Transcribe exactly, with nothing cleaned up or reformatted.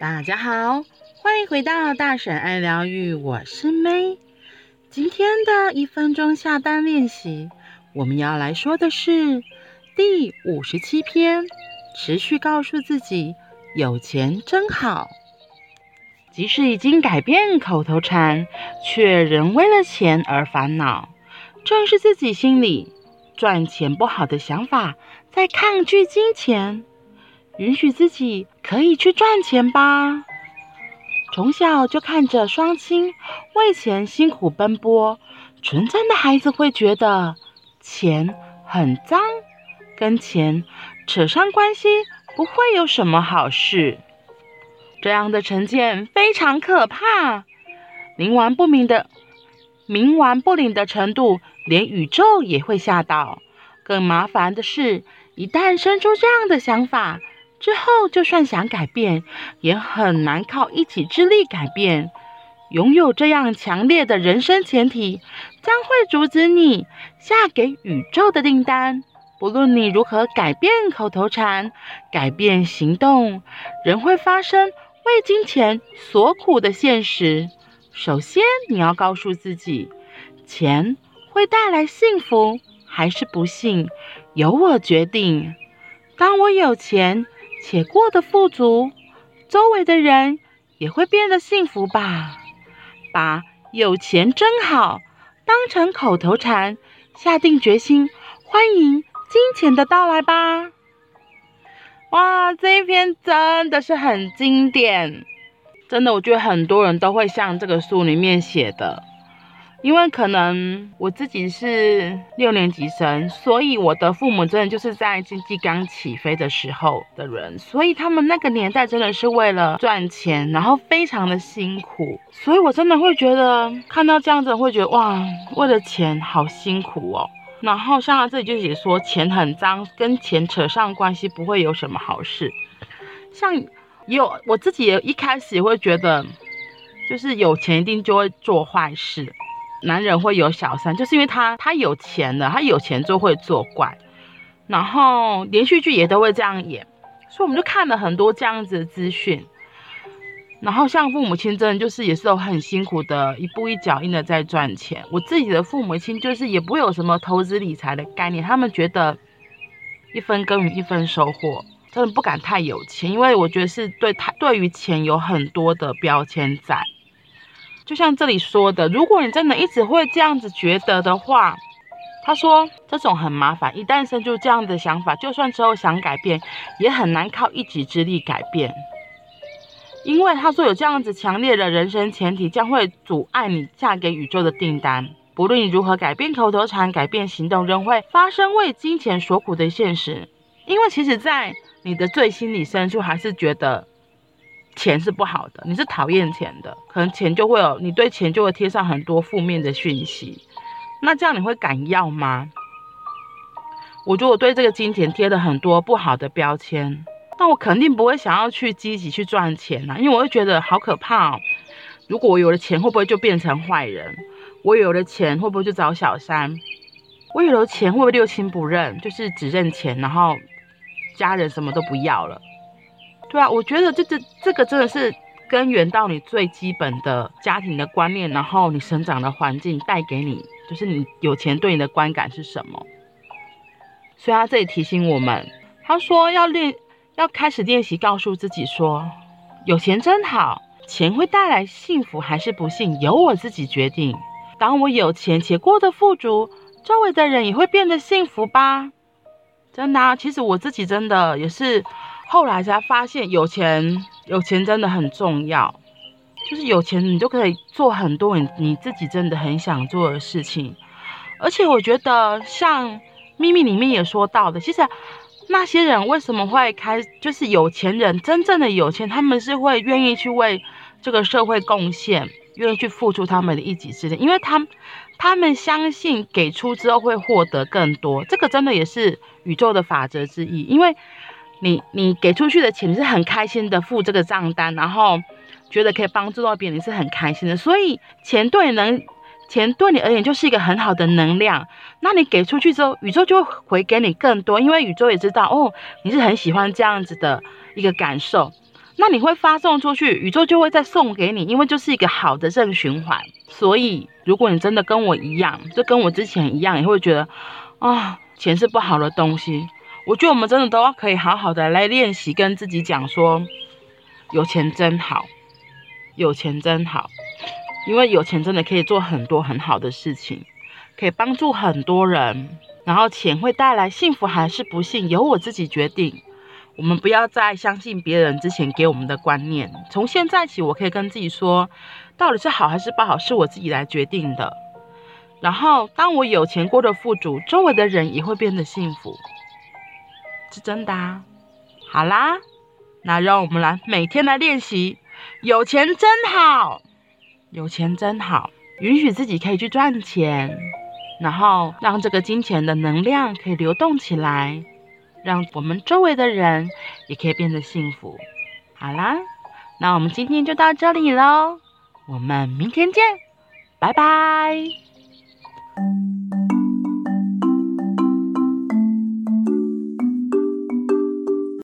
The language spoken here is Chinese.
大家好，欢迎回到大婶爱疗愈，我是May。今天的一分钟下单练习，我们要来说的是第五十七篇，持续告诉自己有钱真好。即使已经改变口头禅，却仍为了钱而烦恼，正是自己心里赚钱不好的想法在抗拒金钱。允许自己可以去赚钱吧。从小就看着双亲为钱辛苦奔波，纯真的孩子会觉得钱很脏，跟钱扯上关系不会有什么好事。这样的成见非常可怕，冥顽不灵的冥顽不灵的程度，连宇宙也会吓到。更麻烦的是，一旦生出这样的想法之后，就算想改变，也很难靠一己之力改变。拥有这样强烈的人生前提，将会阻止你下给宇宙的订单。不论你如何改变口头禅，改变行动，仍会发生为金钱所苦的现实。首先，你要告诉自己，钱会带来幸福还是不幸，由我决定。当我有钱且过得富足，周围的人也会变得幸福吧。把有钱真好当成口头禅，下定决心欢迎金钱的到来吧。哇，这一篇真的是很经典，真的我觉得很多人都会像这个书里面写的。因为可能我自己是六年级生，所以我的父母真的就是在经济刚起飞的时候的人，所以他们那个年代真的是为了赚钱，然后非常的辛苦。所以我真的会觉得看到这样子会觉得哇，为了钱好辛苦哦。然后像他这里就写说钱很脏，跟钱扯上关系不会有什么好事。像也有我自己也一开始也会觉得，就是有钱一定就会做坏事，男人会有小三，就是因为他他有钱了，他有钱就会作怪。然后连续剧也都会这样演，所以我们就看了很多这样子的资讯。然后像父母亲真的就是也是有很辛苦的，一步一脚印的在赚钱。我自己的父母亲就是也不会有什么投资理财的概念，他们觉得一分耕耘一分收获，真的不敢太有钱，因为我觉得是对他对于钱有很多的标签在。就像这里说的，如果你真的一直会这样子觉得的话，他说这种很麻烦，一旦生出这样的想法，就算之后想改变，也很难靠一己之力改变。因为他说有这样子强烈的人生前提，将会阻碍你下给宇宙的订单。不论你如何改变口头禅，改变行动，仍会发生为金钱所苦的现实。因为其实在你的最心里深处，还是觉得钱是不好的，你是讨厌钱的，可能钱就会有，你对钱就会贴上很多负面的讯息。那这样你会敢要吗？我觉得我对这个金钱贴了很多不好的标签，那我肯定不会想要去积极去赚钱啊，因为我会觉得好可怕哦。如果我有了钱，会不会就变成坏人？我有了钱，会不会就找小三？我有了钱，会不会六亲不认，就是只认钱，然后家人什么都不要了？对啊，我觉得这这这个真的是根源到你最基本的家庭的观念，然后你生长的环境带给你，就是你有钱对你的观感是什么。所以他这里提醒我们，他说要练，要开始练习告诉自己说，有钱真好，钱会带来幸福还是不幸，由我自己决定。当我有钱且过得富足，周围的人也会变得幸福吧。真的啊，其实我自己真的也是后来才发现，有钱有钱真的很重要，就是有钱你就可以做很多你你自己真的很想做的事情。而且我觉得像秘密里面也说到的，其实那些人为什么会开，就是有钱人真正的有钱，他们是会愿意去为这个社会贡献，愿意去付出他们的一己之力，因为他他们相信给出之后会获得更多。这个真的也是宇宙的法则之一，因为你你给出去的钱，你是很开心的付这个账单，然后觉得可以帮助到别人，你是很开心的。所以钱对你能钱对你而言就是一个很好的能量。那你给出去之后，宇宙就会回给你更多，因为宇宙也知道哦，你是很喜欢这样子的一个感受。那你会发送出去，宇宙就会再送给你，因为就是一个好的正循环。所以如果你真的跟我一样，就跟我之前一样，也会觉得啊、哦，钱是不好的东西。我觉得我们真的都可以好好的来练习，跟自己讲说，有钱真好，有钱真好，因为有钱真的可以做很多很好的事情，可以帮助很多人，然后钱会带来幸福还是不幸，由我自己决定。我们不要再相信别人之前给我们的观念，从现在起我可以跟自己说，到底是好还是不好是我自己来决定的。然后当我有钱过得富足，周围的人也会变得幸福，是真的啊。好啦，那让我们来每天来练习，有钱真好，有钱真好，允许自己可以去赚钱，然后让这个金钱的能量可以流动起来，让我们周围的人也可以变得幸福。好啦，那我们今天就到这里咯，我们明天见，拜拜。